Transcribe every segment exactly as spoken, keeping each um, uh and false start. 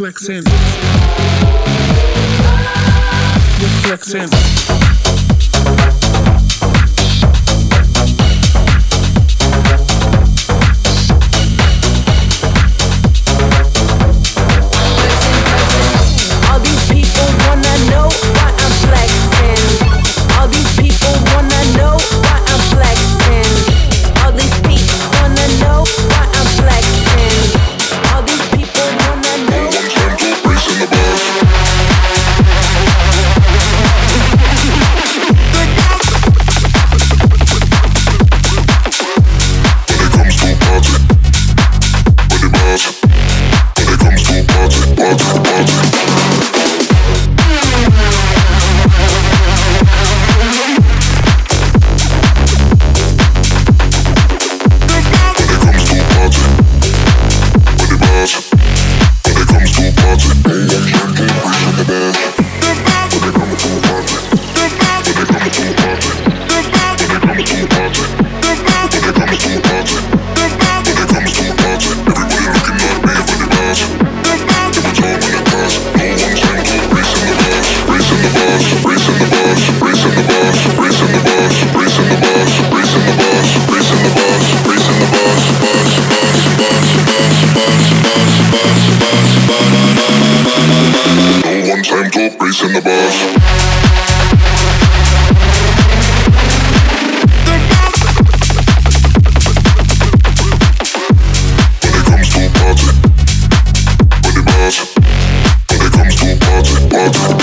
Flexing. You're flexing. All these people wanna know why I'm flexing. All these people wanna know why I'm flexing. All these people wanna know why I'm flexing. All these people wanna know. The bus.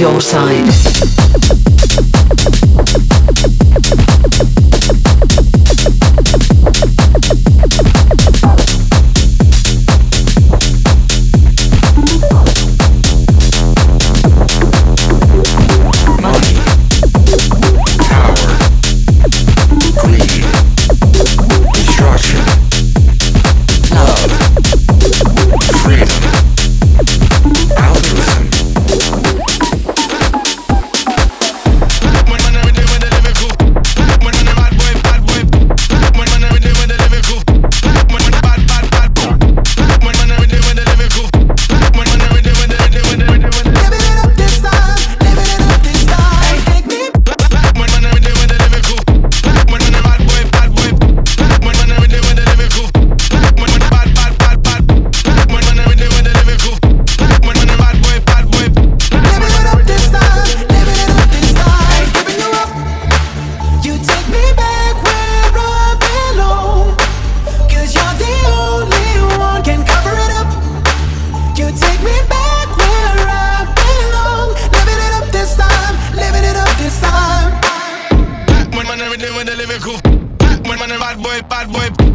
your side. Bad boy, bad boy.